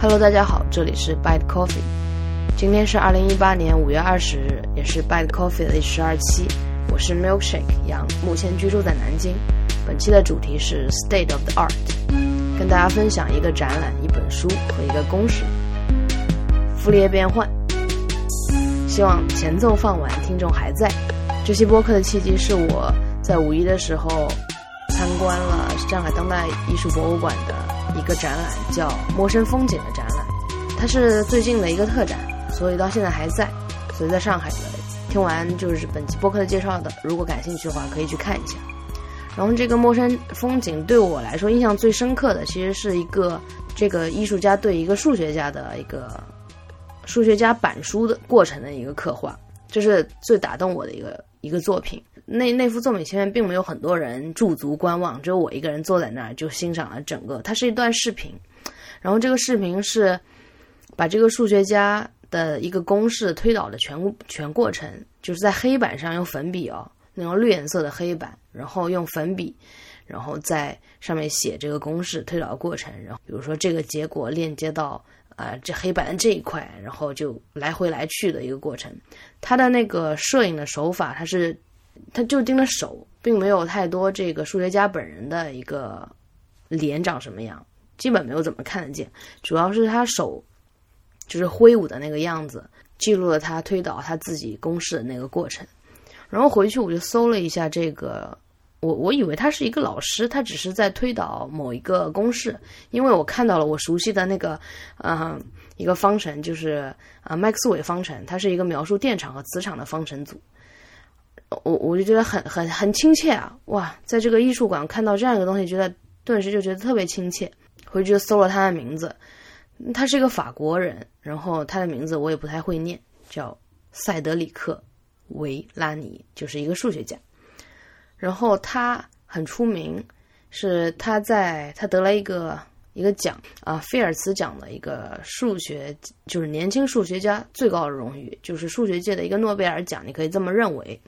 Hello， 大家好，这里是 Byte.Coffee， 今天是2018年5月20日，也是 Byte.Coffee 的第12期。我是 milkshake 杨，目前居住在南京。本期的主题是 state of the art， 跟大家分享一个展览、一本书和一个公式——傅立叶变换。希望前奏放完，听众还在。这期播客的契机是我在五一的时候参观了上海当代艺术博物馆的一个展览，叫陌生风景的展览，它是最近的一个特展，所以到现在还在，所以在上海的。听完就是本期播客的介绍的，如果感兴趣的话可以去看一下。然后这个陌生风景对我来说印象最深刻的其实是一个这个艺术家对一个数学家的一个数学家板书的过程的一个刻画，这是最打动我的一个作品。那幅作品前面并没有很多人驻足观望，只有我一个人坐在那儿就欣赏了整个。它是一段视频，然后这个视频是把这个数学家的一个公式推导的全过程，就是在黑板上用粉笔那种绿颜色的黑板，然后用粉笔，然后在上面写这个公式推导的过程，然后比如说这个结果链接到这黑板的这一块，然后就来去的一个过程。他的那个摄影的手法，他就盯着手，并没有太多这个数学家本人的一个脸长什么样，基本没有怎么看得见，主要是他手就是挥舞的那个样子，记录了他推导他自己公式的那个过程。然后回去我就搜了一下这个，我以为他是一个老师，他只是在推导某一个公式，因为我看到了我熟悉的那个一个方程，就是麦克斯韦方程，它是一个描述电场和磁场的方程组。我就觉得很亲切啊！哇，在这个艺术馆看到这样一个东西，顿时就觉得特别亲切。回去就搜了他的名字，他是一个法国人，然后他的名字我也不太会念，叫塞德里克·维拉尼，就是一个数学家。然后他很出名，是他得了一个奖啊，菲尔茨奖的一个数学，就是年轻数学家最高的荣誉，就是数学界的一个诺贝尔奖，你可以这么认为。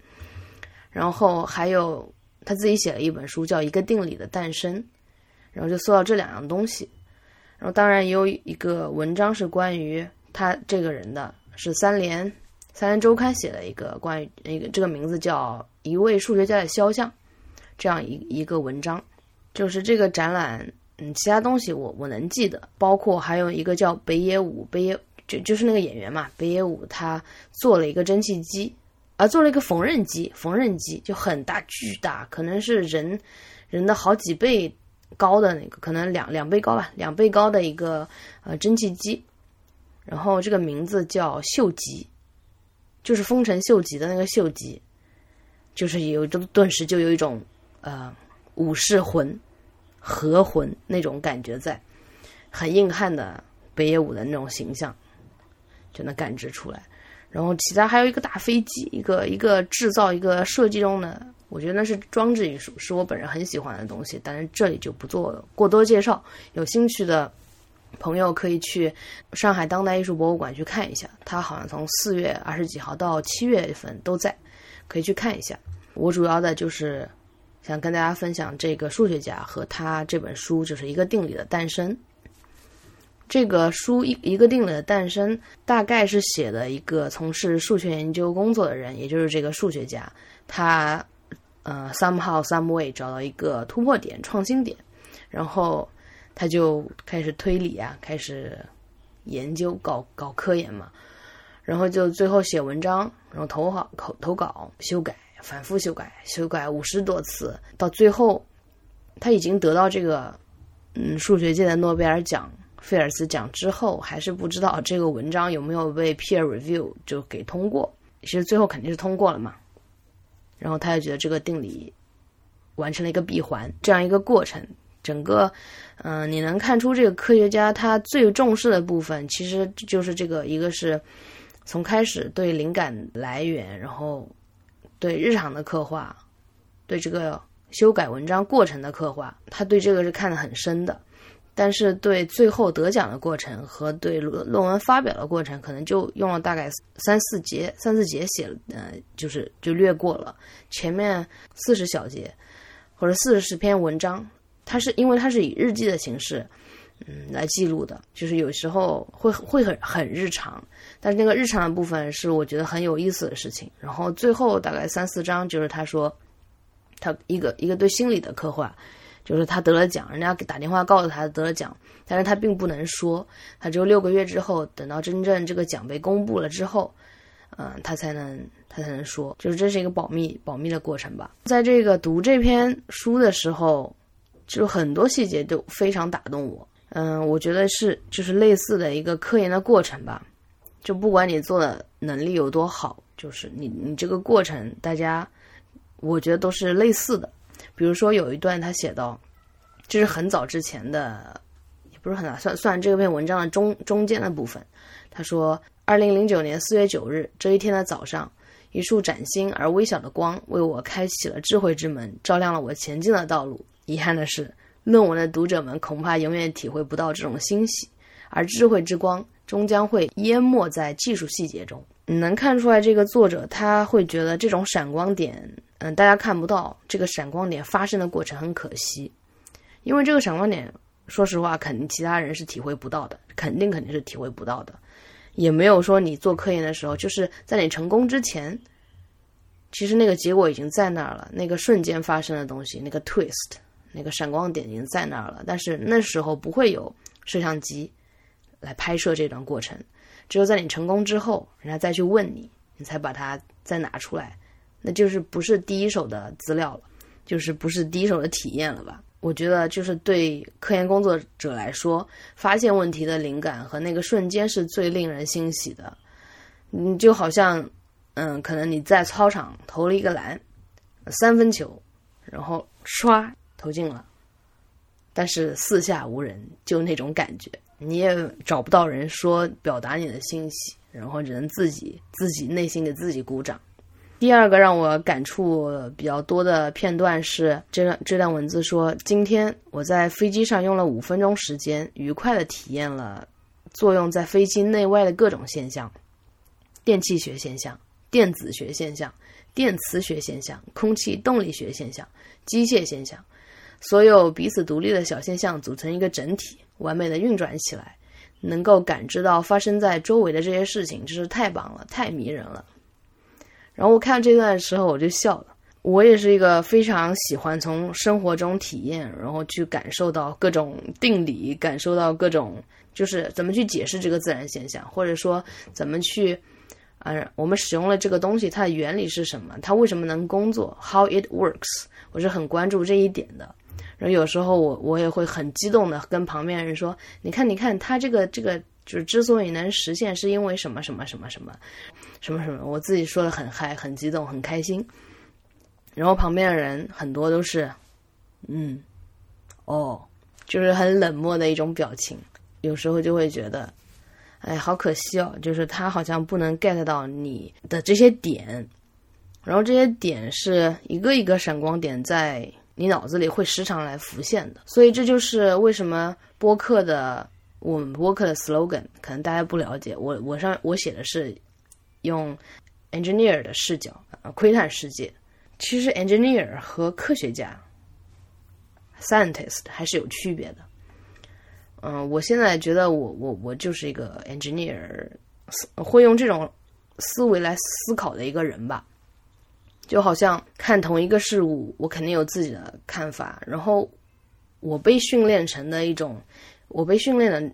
然后还有他自己写了一本书叫《一个定理的诞生》，然后就搜到这两样东西。然后当然也有一个文章是关于他这个人的，是三联周刊写了一个关于一个这个名字叫一位数学家的肖像，这样一个文章。就是这个展览，其他东西我能记得，包括还有一个叫北野武就是那个演员嘛，北野武他做了一个蒸汽机，做了一个缝纫机，就很大巨大，可能是人的好几倍高的那个，可能两倍高吧，两倍高的一个蒸汽机。然后这个名字叫秀吉，就是丰臣秀吉的那个秀吉，就是顿时就有一种武士魂、和魂那种感觉在，很硬汉的北野武的那种形象就能感知出来。然后其他还有一个大飞机，一个制造、一个设计中的，我觉得那是装置艺术，是我本人很喜欢的东西，但是这里就不做过多介绍，有兴趣的朋友可以去上海当代艺术博物馆去看一下，它好像从4月20几号到7月份都在，可以去看一下。我主要的就是想跟大家分享这个数学家和他这本书，就是《一个定理的诞生》。这个书《一个定理的诞生》大概是写的一个从事数学研究工作的人，也就是这个数学家，他somehow some way 找到一个突破点、创新点，然后他就开始推理啊，开始研究、搞科研嘛，然后就最后写文章，然后投稿、修改、反复修改50多次，到最后他已经得到这个数学界的诺贝尔奖、菲尔茨奖之后，还是不知道这个文章有没有被 peer review 就给通过，其实最后肯定是通过了嘛。然后他就觉得这个定理完成了一个闭环，这样一个过程。整个你能看出这个科学家他最重视的部分其实就是这个，一个是从开始对灵感来源，然后对日常的刻画，对这个修改文章过程的刻画，他对这个是看得很深的，但是对最后得奖的过程和对论文发表的过程，可能就用了大概三四节写了，就略过了前面40小节或者40篇文章。他是因为他是以日记的形式来记录的，就是有时候会很日常，但是那个日常的部分是我觉得很有意思的事情。然后最后大概3-4章就是他说他一个对心理的刻画，就是他得了奖，人家打电话告诉他得了奖，但是他并不能说，他只有6个月之后，等到真正这个奖被公布了之后，他才能说，就是这是一个保密的过程吧。在这个读这篇书的时候，就很多细节都非常打动我。我觉得是就是类似的一个科研的过程吧，就不管你做的能力有多好，就是你这个过程，大家我觉得都是类似的。比如说有一段他写到，这是很早之前的，也不是很早，算这篇文章的中间的部分。他说2009年4月9日这一天的早上，一束崭新而微小的光为我开启了智慧之门，照亮了我前进的道路。遗憾的是，论文的读者们恐怕永远体会不到这种欣喜，而智慧之光终将会淹没在技术细节中。你能看出来这个作者他会觉得这种闪光点，大家看不到这个闪光点发生的过程很可惜，因为这个闪光点说实话肯定其他人是体会不到的，肯定是体会不到的。也没有说你做科研的时候，就是在你成功之前，其实那个结果已经在那儿了，那个瞬间发生的东西，那个 twist， 那个闪光点已经在那儿了，但是那时候不会有摄像机来拍摄这段过程，只有在你成功之后，人家再去问你，你才把它再拿出来，那就是不是第一手的资料了，就是不是第一手的体验了吧。我觉得就是对科研工作者来说，发现问题的灵感和那个瞬间是最令人欣喜的。你就好像可能你在操场投了一个篮3分球，然后刷投进了，但是四下无人，就那种感觉，你也找不到人说表达你的欣喜，然后只能自己内心给自己鼓掌。第二个让我感触比较多的片段是这段文字说，今天我在飞机上用了5分钟时间，愉快地体验了作用在飞机内外的各种现象，电气学现象、电子学现象、电磁学现象、空气动力学现象、机械现象，所有彼此独立的小现象组成一个整体，完美地运转起来，能够感知到发生在周围的这些事情，真是太棒了，太迷人了。然后我看这段的时候我就笑了，我也是一个非常喜欢从生活中体验，然后去感受到各种定理，感受到各种就是怎么去解释这个自然现象，或者说怎么去我们使用了这个东西它的原理是什么，它为什么能工作， how it works， 我是很关注这一点的。然后有时候我也会很激动的跟旁边人说，你看它这个就是之所以能实现，是因为什么什么什么什么什么什么，我自己说的很嗨，很激动，很开心。然后旁边的人很多都是哦，就是很冷漠的一种表情。有时候就会觉得哎，好可惜哦，就是他好像不能 get 到你的这些点，然后这些点是一个一个闪光点在你脑子里会时常来浮现的。所以这就是为什么我们播客的 slogan 可能大家不了解，我写的是用 engineer 的视角窥探世界。其实 engineer 和科学家 scientist 还是有区别的。我现在觉得我就是一个 engineer， 会用这种思维来思考的一个人吧。就好像看同一个事物，我肯定有自己的看法，然后我被训练的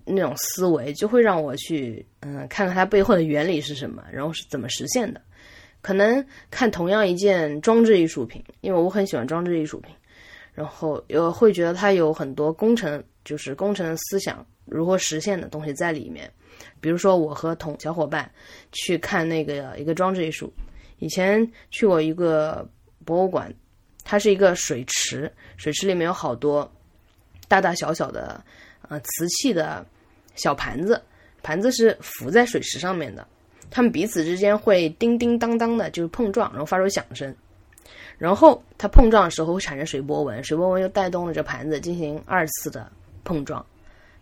那种思维就会让我去看看它背后的原理是什么，然后是怎么实现的。可能看同样一件装置艺术品，因为我很喜欢装置艺术品，然后又会觉得它有很多工程的思想如何实现的东西在里面。比如说我和小伙伴去看那个一个装置艺术，以前去过一个博物馆，它是一个水池里面有好多大大小小的瓷器的小盘子是浮在水池上面的，它们彼此之间会叮叮当当的就是碰撞，然后发出响声，然后它碰撞的时候会产生水波纹，又带动了这盘子进行2次的碰撞，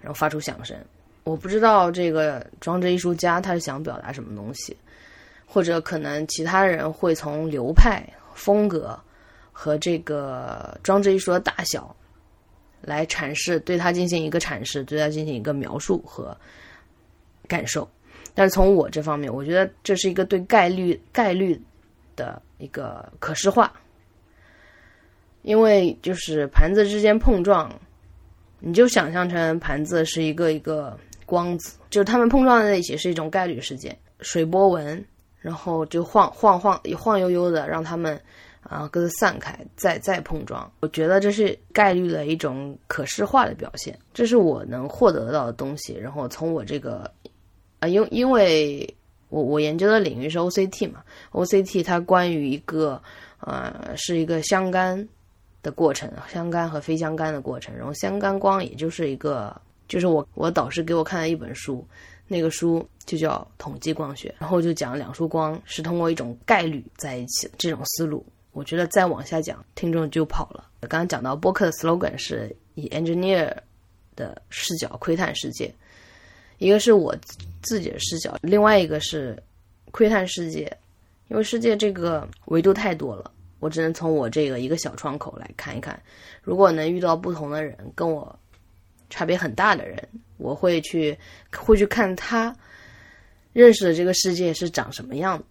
然后发出响声。我不知道这个装置艺术家他是想表达什么东西，或者可能其他人会从流派、风格和这个装置艺术的大小来阐释，对它进行一个阐释，对它进行一个描述和感受。但是从我这方面，我觉得这是一个对概率的一个可视化，因为就是盘子之间碰撞，你就想象成盘子是一个光子，就是它们碰撞在一起是一种概率事件，水波纹，然后就晃悠悠的让它们各自散开，再碰撞。我觉得这是概率的一种可视化的表现，这是我能获得到的东西。然后从我这个因为我研究的领域是 OCT 嘛 ，OCT 它关于一个是一个相干的过程，相干和非相干的过程。然后相干光也就是一个，就是我导师给我看的一本书，那个书就叫《统计光学》，然后就讲两束光是通过一种概率在一起的这种思路。我觉得再往下讲，听众就跑了。刚刚讲到播客的 slogan 是以 engineer 的视角窥探世界，一个是我自己的视角，另外一个是窥探世界，因为世界这个维度太多了，我只能从我这个一个小窗口来看一看。如果能遇到不同的人，跟我差别很大的人，我会去看他认识的这个世界是长什么样的。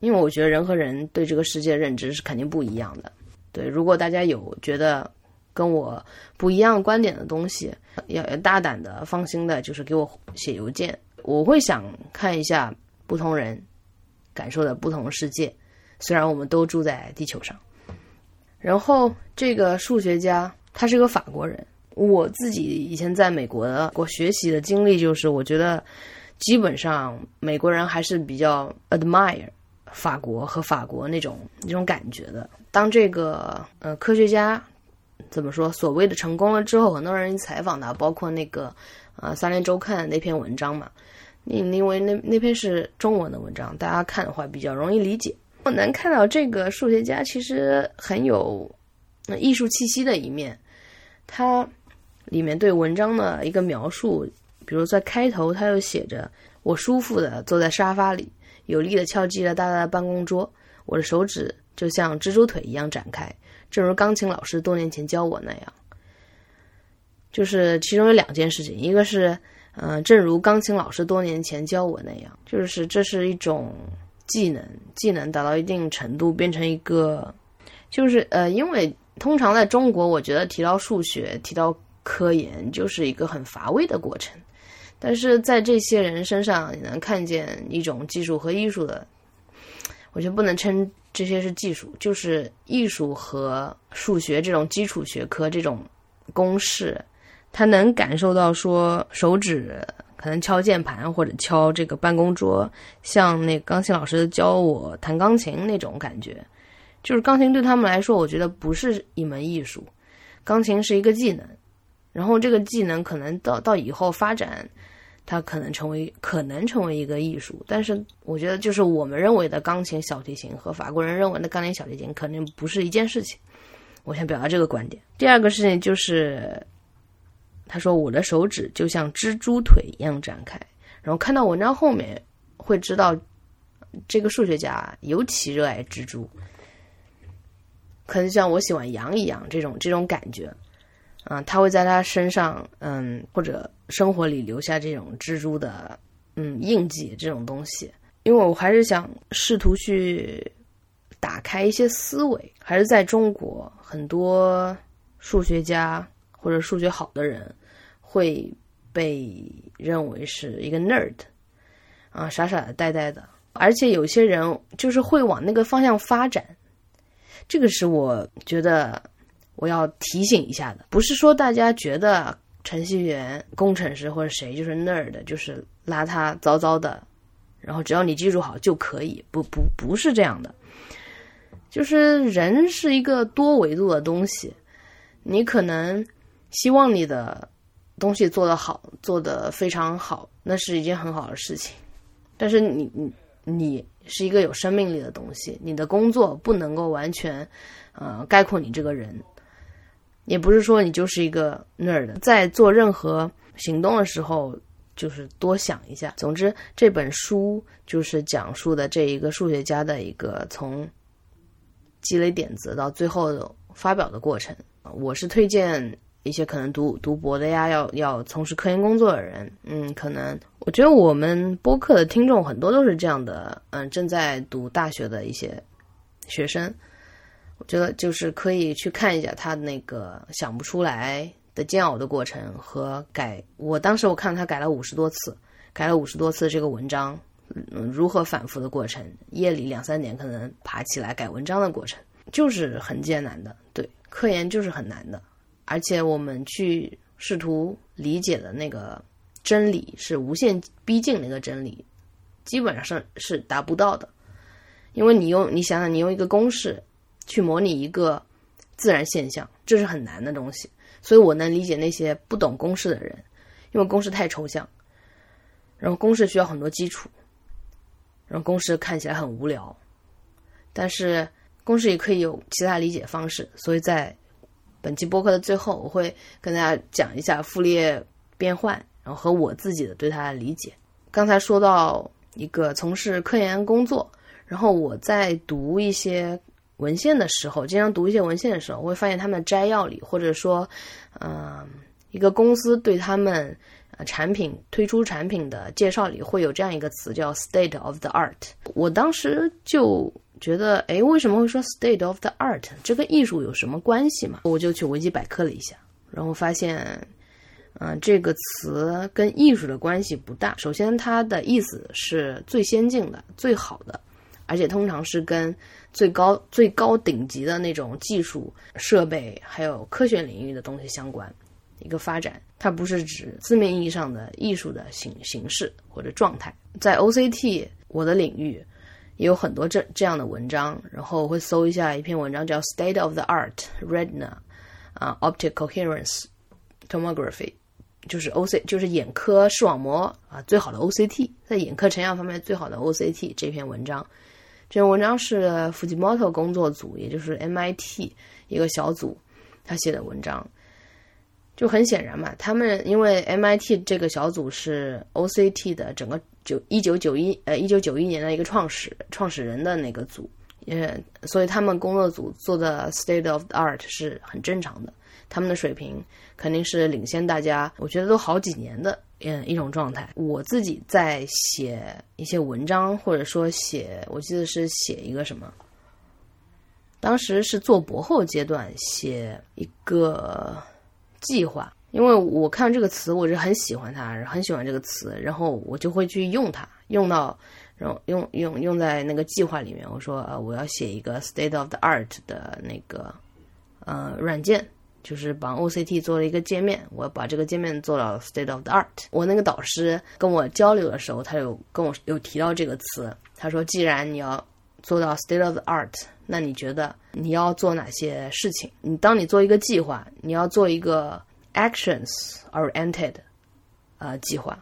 因为我觉得人和人对这个世界认知是肯定不一样的。对，如果大家有觉得跟我不一样观点的东西，要大胆的放心的就是给我写邮件，我会想看一下不同人感受的不同世界，虽然我们都住在地球上。然后这个数学家他是个法国人，我自己以前在美国的我学习的经历就是，我觉得基本上美国人还是比较 admire法国和法国那种感觉的。当这个科学家怎么说所谓的成功了之后，很多人采访他，包括那个三联周刊那篇文章嘛，因为那篇是中文的文章，大家看的话比较容易理解。我能看到这个数学家其实很有艺术气息的一面，他里面对文章的一个描述，比如在开头他又写着：我舒服的坐在沙发里，有力地敲击了大大的办公桌，我的手指就像蜘蛛腿一样展开，正如钢琴老师多年前教我那样。就是其中有两件事情，一个是正如钢琴老师多年前教我那样，就是这是一种技能达到一定程度变成一个，就是因为通常在中国，我觉得提到数学提到科研就是一个很乏味的过程，但是在这些人身上你能看见一种技术和艺术的，我觉得不能称这些是技术，就是艺术和数学这种基础学科这种公式，他能感受到说手指可能敲键盘或者敲这个办公桌，像那钢琴老师教我弹钢琴那种感觉。就是钢琴对他们来说，我觉得不是一门艺术，钢琴是一个技能，然后这个技能可能到以后发展，它可能成为一个艺术。但是我觉得就是我们认为的钢琴小提琴和法国人认为的钢琴小提琴肯定不是一件事情，我想表达这个观点。第二个事情就是他说我的手指就像蜘蛛腿一样展开，然后看到文章后面会知道这个数学家尤其热爱蜘蛛，可能像我喜欢羊一样这种感觉他会在他身上或者生活里留下这种蜘蛛的印记这种东西。因为我还是想试图去打开一些思维，还是在中国很多数学家或者数学好的人会被认为是一个 nerd 傻傻的呆呆的，而且有些人就是会往那个方向发展。这个是我觉得我要提醒一下的，不是说大家觉得程序员工程师或者谁就是 nerd 就是邋遢糟糟的，然后只要你技术好就可以，不是这样的。就是人是一个多维度的东西，你可能希望你的东西做得好，做得非常好，那是一件很好的事情，但是你是一个有生命力的东西，你的工作不能够完全概括你这个人，也不是说你就是一个 nerd。 在做任何行动的时候就是多想一下。总之这本书就是讲述的这一个数学家的一个从积累点子到最后发表的过程。我是推荐一些可能读博的呀，要从事科研工作的人，可能我觉得我们播客的听众很多都是这样的，正在读大学的一些学生，我觉得就是可以去看一下他那个想不出来的煎熬的过程和改，我看他改了50多次这个文章，如何反复的过程，夜里2-3点可能爬起来改文章的过程，就是很艰难的。对，科研就是很难的，而且我们去试图理解的那个真理是无限逼近那个真理，基本上是达不到的。因为你想想，你用一个公式去模拟一个自然现象，这是很难的东西。所以我能理解那些不懂公式的人，因为公式太抽象，然后公式需要很多基础，然后公式看起来很无聊，但是公式也可以有其他理解方式。所以在本期播客的最后，我会跟大家讲一下傅立叶变换，然后和我自己的对它的理解。刚才说到一个从事科研工作，然后我在读一些文献的时候，经常读一些文献的时候，我会发现他们的摘要里，或者说一个公司对他们推出产品的介绍里，会有这样一个词叫 state of the art。 我当时就觉得为什么会说 state of the art， 这跟艺术有什么关系嘛？我就去维基百科了一下，然后发现这个词跟艺术的关系不大。首先它的意思是最先进的、最好的，而且通常是跟最高顶级的那种技术设备还有科学领域的东西相关一个发展，它不是指字面意义上的艺术的形式或者状态。在 OCT 我的领域也有很多这样的文章，然后我会搜一下一篇文章叫 State of the Art Retina Optic Coherence Tomography， 就是眼科视网膜最好的 OCT， 在眼科成像方面最好的 OCT。这篇文章是 Fujimoto 工作组，也就是 MIT 一个小组他写的文章。就很显然嘛，他们因为 MIT 这个小组是 OCT 的整个1991年的一个创始人的那个组，所以他们工作组做的 State of the Art 是很正常的，他们的水平肯定是领先大家，我觉得都好几年的一种状态。我自己在写一些文章，或者说我记得是写一个什么，当时是做博后阶段写一个计划，因为我看这个词我是很喜欢它，很喜欢这个词，然后我就会去用它，用在那个计划里面。我说我要写一个 state of the art 的那个软件，就是帮 OCT 做了一个界面，我把这个界面做到 state of the art。 我那个导师跟我交流的时候，他有提到这个词，他说既然你要做到 state of the art， 那你觉得你要做哪些事情？当你做一个计划，你要做一个 actions oriented 计划，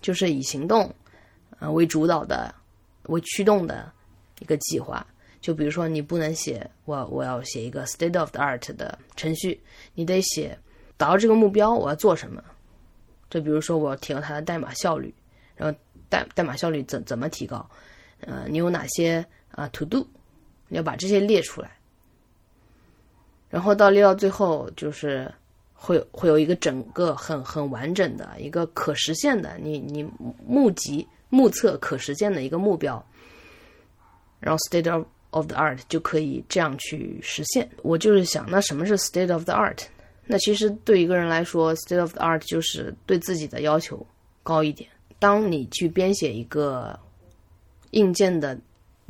就是以行动为主导的、为驱动的一个计划。就比如说你不能写我要写一个 state of the art 的程序，你得写达到这个目标我要做什么。就比如说我要提高它的代码效率，然后代码效率怎么提高，你有哪些to do， 你要把这些列出来，然后列到最后，就是会有一个整个很完整的一个可实现的，你目测可实现的一个目标，然后 state of the art 就可以这样去实现。我就是想，那什么是 state of the art？ 那其实对一个人来说 ，state of the art 就是对自己的要求高一点。当你去编写一个硬件的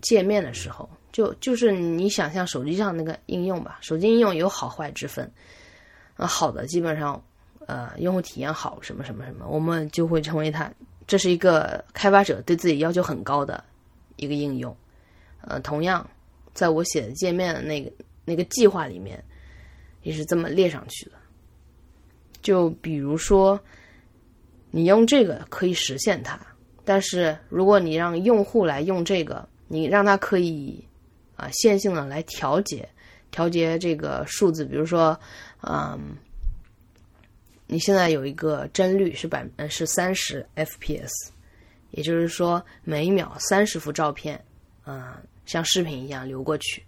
界面的时候，就是你想象手机上那个应用吧，手机应用有好坏之分，好的基本上用户体验好什么什么什么，我们就会成为它，这是一个开发者对自己要求很高的一个应用。同样在我写的界面的那个计划里面也是这么列上去的。就比如说你用这个可以实现它，但是如果你让用户来用这个，你让他可以线性的来调节这个数字。比如说你现在有一个帧率是30 fps， 也就是说每一秒30幅照片像视频一样流过去，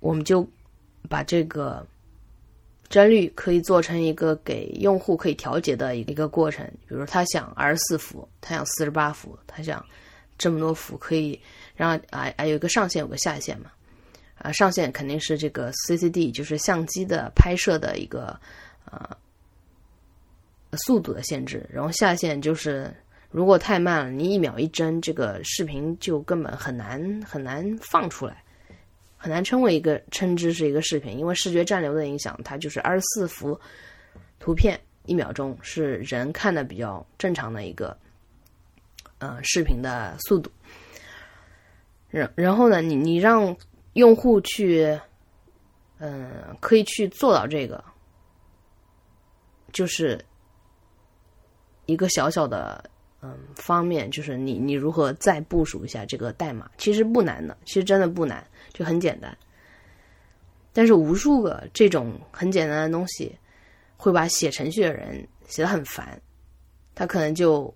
我们就把这个帧率可以做成一个给用户可以调节的一个过程，比如他想24伏，他想48伏，他想这么多伏，可以让有一个上限有个下限嘛。上限肯定是这个 CCD， 就是相机的拍摄的一个速度的限制，然后下限就是如果太慢了，你一秒一帧，这个视频就根本很难放出来，很难称之是一个视频，因为视觉暂留的影响，它就是24幅图片一秒钟是人看的比较正常的一个视频的速度。然后呢，你让用户去可以去做到这个，就是一个小小的方面，就是你如何再部署一下这个代码，其实不难的，其实真的不难，就很简单。但是无数个这种很简单的东西会把写程序的人写得很烦，他可能就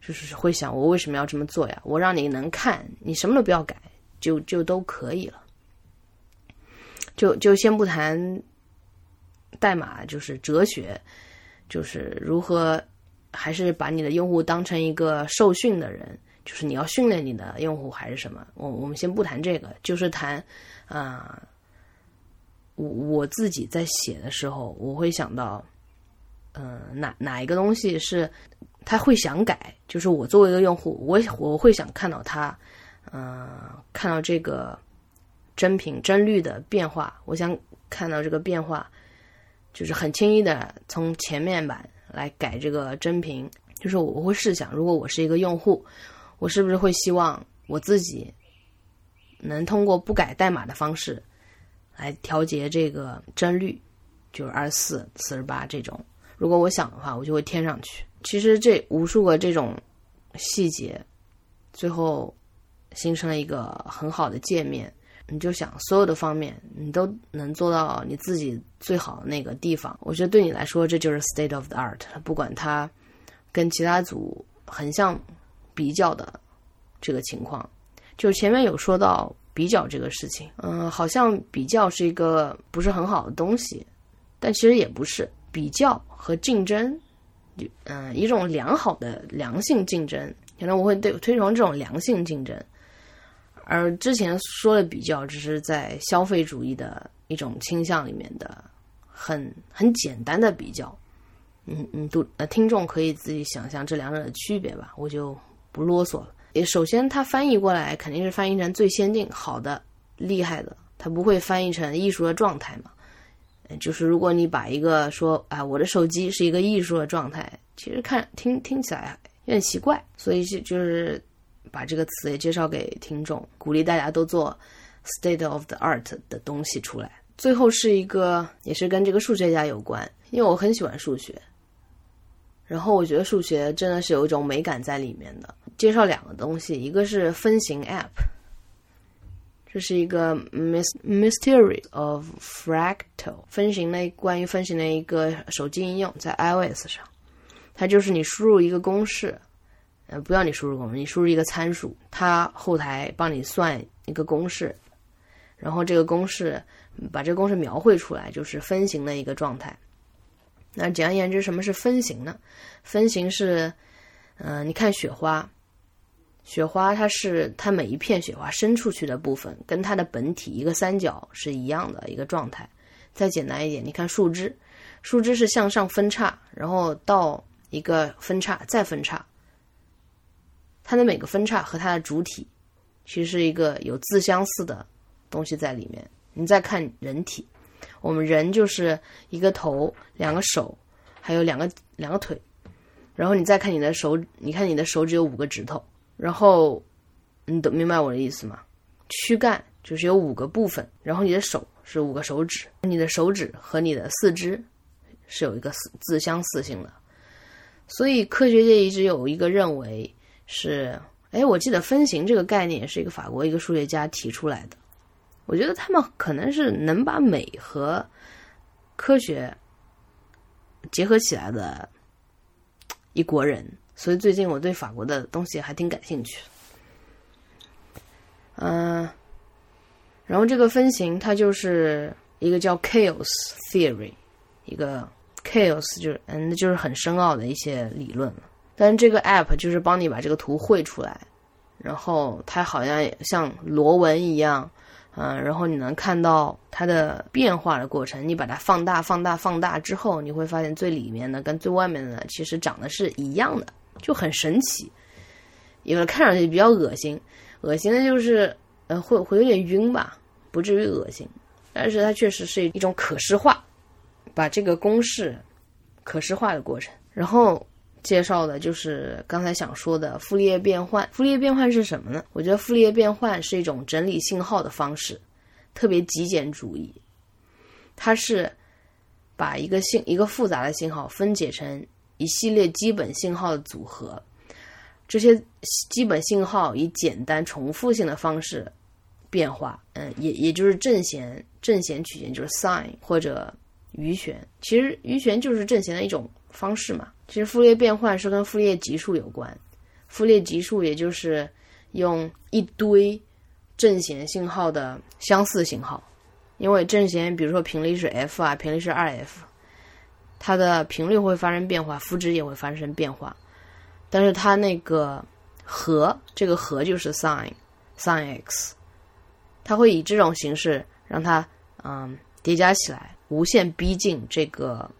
是会想，我为什么要这么做呀？我让你能看，你什么都不要改就都可以了。就先不谈代码，就是哲学，就是如何还是把你的用户当成一个受训的人，就是你要训练你的用户还是什么？我们先不谈这个，就是谈我自己在写的时候，我会想到哪一个东西是他会想改，就是我作为一个用户，我会想看到他看到这个帧率的变化，我想看到这个变化就是很轻易的从前面版来改这个真评，就是我会试想，如果我是一个用户，我是不是会希望我自己能通过不改代码的方式来调节这个帧率，就是24、48这种。如果我想的话，我就会添上去。其实这无数个这种细节，最后形成了一个很好的界面。你就想所有的方面你都能做到你自己最好的那个地方，我觉得对你来说这就是 state of the art， 不管它跟其他组横向比较的这个情况。就前面有说到比较这个事情，好像比较是一个不是很好的东西，但其实也不是，比较和竞争一种良好的良性竞争，可能我会推崇这种良性竞争。而之前说的比较只是在消费主义的一种倾向里面的很简单的比较，听众可以自己想象这两者的区别吧，我就不啰嗦了。也首先它翻译过来肯定是翻译成最先进好的厉害的，它不会翻译成艺术的状态嘛。就是如果你把一个说我的手机是一个艺术的状态，其实听起来有点奇怪，所以就是把这个词也介绍给听众，鼓励大家都做 state of the art 的东西出来。最后是一个也是跟这个数学家有关，因为我很喜欢数学，然后我觉得数学真的是有一种美感在里面的。介绍两个东西，一个是分形 app， 这是一个 Mysteries of Fractal 关于分形的一个手机应用，在 iOS 上，它就是你输入一个公式，不要你输入公式，你输入一个参数，它后台帮你算一个公式，然后这个公式把这个公式描绘出来，就是分形的一个状态。那简而言之，什么是分形呢？分形是你看雪花它每一片雪花伸出去的部分跟它的本体一个三角是一样的一个状态。再简单一点，你看树枝是向上分叉，然后到一个分叉再分叉，它的每个分叉和它的主体其实是一个有自相似的东西在里面。你再看人体，我们人就是一个头、两个手，还有两个腿，然后你再看你的手，你看你的手指有5个指头，然后你懂明白我的意思吗？躯干就是有5个部分，然后你的手是5个手指，你的手指和你的四肢是有一个自相似性的。所以科学界一直有一个认为是，我记得分形这个概念也是一个法国一个数学家提出来的。我觉得他们可能是能把美和科学结合起来的一国人，所以最近我对法国的东西还挺感兴趣。然后这个分形它就是一个叫 chaos theory， 一个 chaos 就是那就是很深奥的一些理论了。但是这个 app 就是帮你把这个图绘出来，然后它好像像螺纹一样，然后你能看到它的变化的过程，你把它放大放大放大之后，你会发现最里面的跟最外面的其实长得是一样的，就很神奇。有的看上去比较恶心，恶心的就是会有点晕吧，不至于恶心，但是它确实是一种可视化，把这个公式可视化的过程。然后介绍的就是刚才想说的傅立叶变换。傅立叶变换是什么呢？我觉得傅立叶变换是一种整理信号的方式，特别极简主义。它是把一个复杂的信号分解成一系列基本信号的组合，这些基本信号以简单重复性的方式变化，也就是正弦曲线，就是 sine 或者余弦。其实余弦就是正弦的一种方式嘛。其实傅立叶变换是跟傅立叶级数有关，傅立叶级数也就是用一堆正弦信号的相似信号，因为正弦比如说频率是 f 啊，频率是 2f， 它的频率会发生变化，赋值也会发生变化，但是它那个和就是 sin x， 它会以这种形式让它叠加起来，无限逼近这个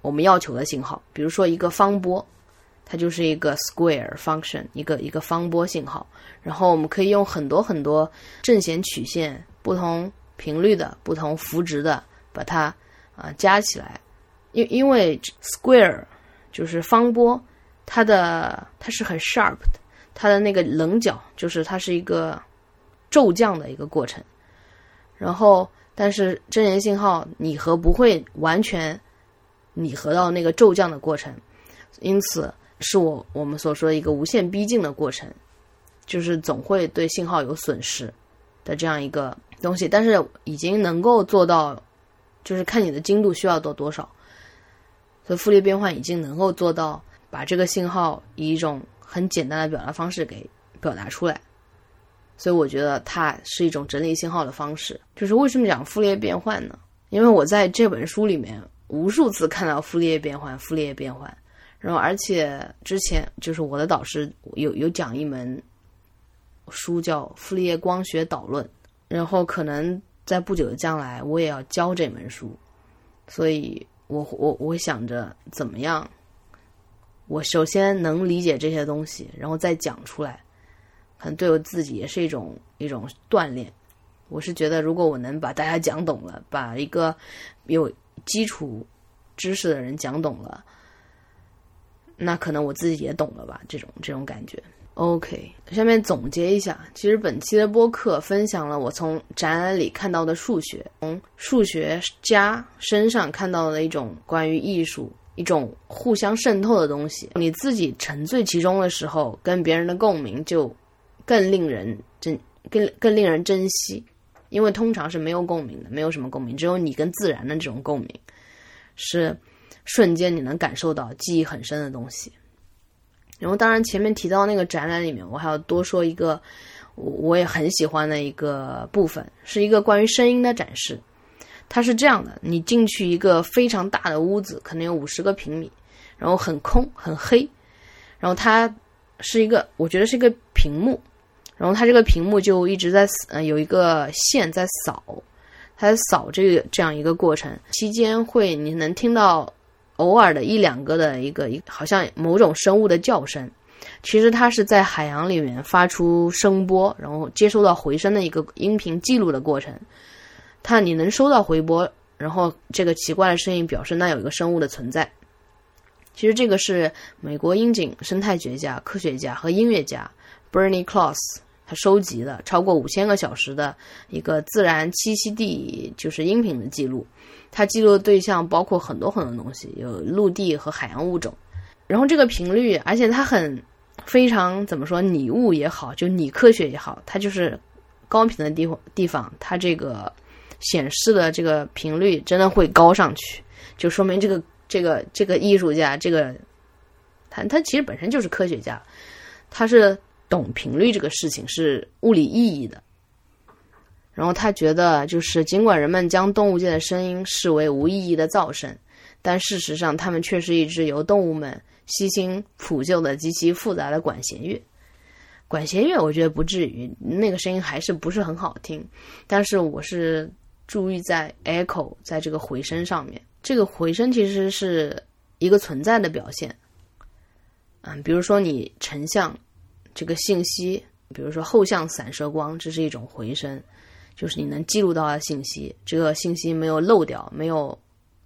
我们要求的信号。比如说一个方波，它就是一个 square function， 一个方波信号，然后我们可以用很多很多正弦曲线，不同频率的不同幅值的把它加起来。因为 square 就是方波，它是很 sharp 的，它的那个棱角就是它是一个骤降的一个过程。然后但是正弦信号拟合不会完全拟合到那个骤降的过程，因此是我们所说的一个无限逼近的过程，就是总会对信号有损失的这样一个东西。但是已经能够做到，就是看你的精度需要多少，所以傅立叶变换已经能够做到把这个信号以一种很简单的表达方式给表达出来。所以我觉得它是一种整理信号的方式。就是为什么讲傅立叶变换呢？因为我在这本书里面无数次看到傅立叶变换，傅立叶变换。然后而且之前就是我的导师有讲一门书叫《傅立叶光学导论》，然后可能在不久的将来我也要教这门书，所以我想着怎么样我首先能理解这些东西，然后再讲出来，可能对我自己也是一种锻炼。我是觉得如果我能把大家讲懂了，把一个有基础知识的人讲懂了，那可能我自己也懂了吧，这种感觉。 OK， 下面总结一下，其实本期的播客分享了我从展览里看到的数学，从数学家身上看到的一种关于艺术一种互相渗透的东西。你自己沉醉其中的时候，跟别人的共鸣就更令人珍惜，因为通常是没有共鸣的，没有什么共鸣，只有你跟自然的这种共鸣是瞬间你能感受到记忆很深的东西。然后当然前面提到那个展览里面，我还要多说一个我也很喜欢的一个部分，是一个关于声音的展示。它是这样的，你进去一个非常大的屋子，可能有50个平米，然后很空很黑，然后它是一个，我觉得是一个屏幕，然后它这个屏幕就一直在有一个线在扫，它在扫这样一个过程期间，你能听到偶尔的一两个的一个好像某种生物的叫声，其实它是在海洋里面发出声波，然后接收到回声的一个音频记录的过程。它你能收到回波，然后这个奇怪的声音表示那有一个生物的存在。其实这个是美国樱井生态学家、科学家和音乐家 Bernie Claus 他收集的超过5000个小时的一个自然栖息地就是音频的记录。他记录的对象包括很多很多东西，有陆地和海洋物种。然后这个频率，而且它非常怎么说，拟物也好，就拟科学也好，它就是高频的地方，它这个显示的这个频率真的会高上去，就说明这个艺术家，他其实本身就是科学家，他是懂频率这个事情，是物理意义的。然后他觉得，就是尽管人们将动物界的声音视为无意义的噪声，但事实上它们却是一支由动物们悉心谱就的极其复杂的管弦乐。管弦乐我觉得不至于，那个声音还是不是很好听，但是我是注意在 echo 在这个回声上面，这个回声其实是一个存在的表现。比如说你成像这个信息，比如说后向散射光，这是一种回声，就是你能记录到的信息，这个信息没有漏掉，没有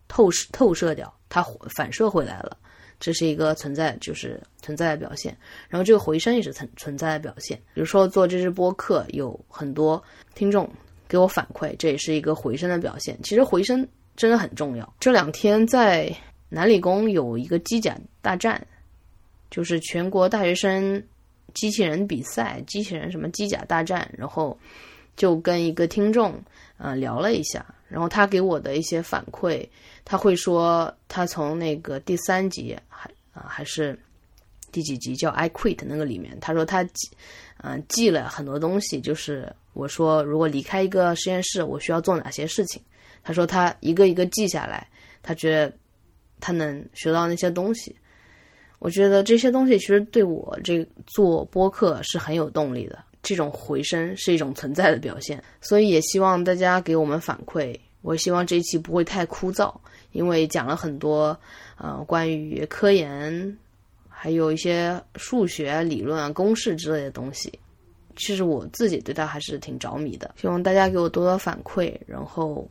透射掉，它反射回来了，这是一个存在，就是存在的表现。然后这个回声也是存在的表现，比如说做这支播客有很多听众给我反馈，这也是一个回声的表现。其实回声真的很重要。这两天在南理工有一个机甲大战，就是全国大学生机器人比赛，机器人什么机甲大战，然后就跟一个听众聊了一下，然后他给我的一些反馈，他会说他从那个第三集还是第几集叫 I Quit 那个里面，他说他记了很多东西，就是我说如果离开一个实验室我需要做哪些事情，他说他一个一个记下来，他觉得他能学到那些东西。我觉得这些东西其实对我这做播客是很有动力的，这种回声是一种存在的表现，所以也希望大家给我们反馈。我希望这一期不会太枯燥，因为讲了很多关于科研还有一些数学理论啊、公式之类的东西，其实我自己对它还是挺着迷的。希望大家给我多多反馈，然后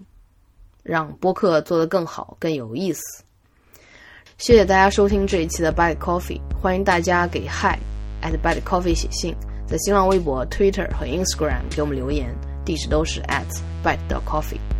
让播客做得更好更有意思。谢谢大家收听这一期的 Byte.Coffee， 欢迎大家给 hi@Byte.Coffee 写信，在新浪微博、Twitter 和 Instagram 给我们留言，地址都是@Byte.Coffee。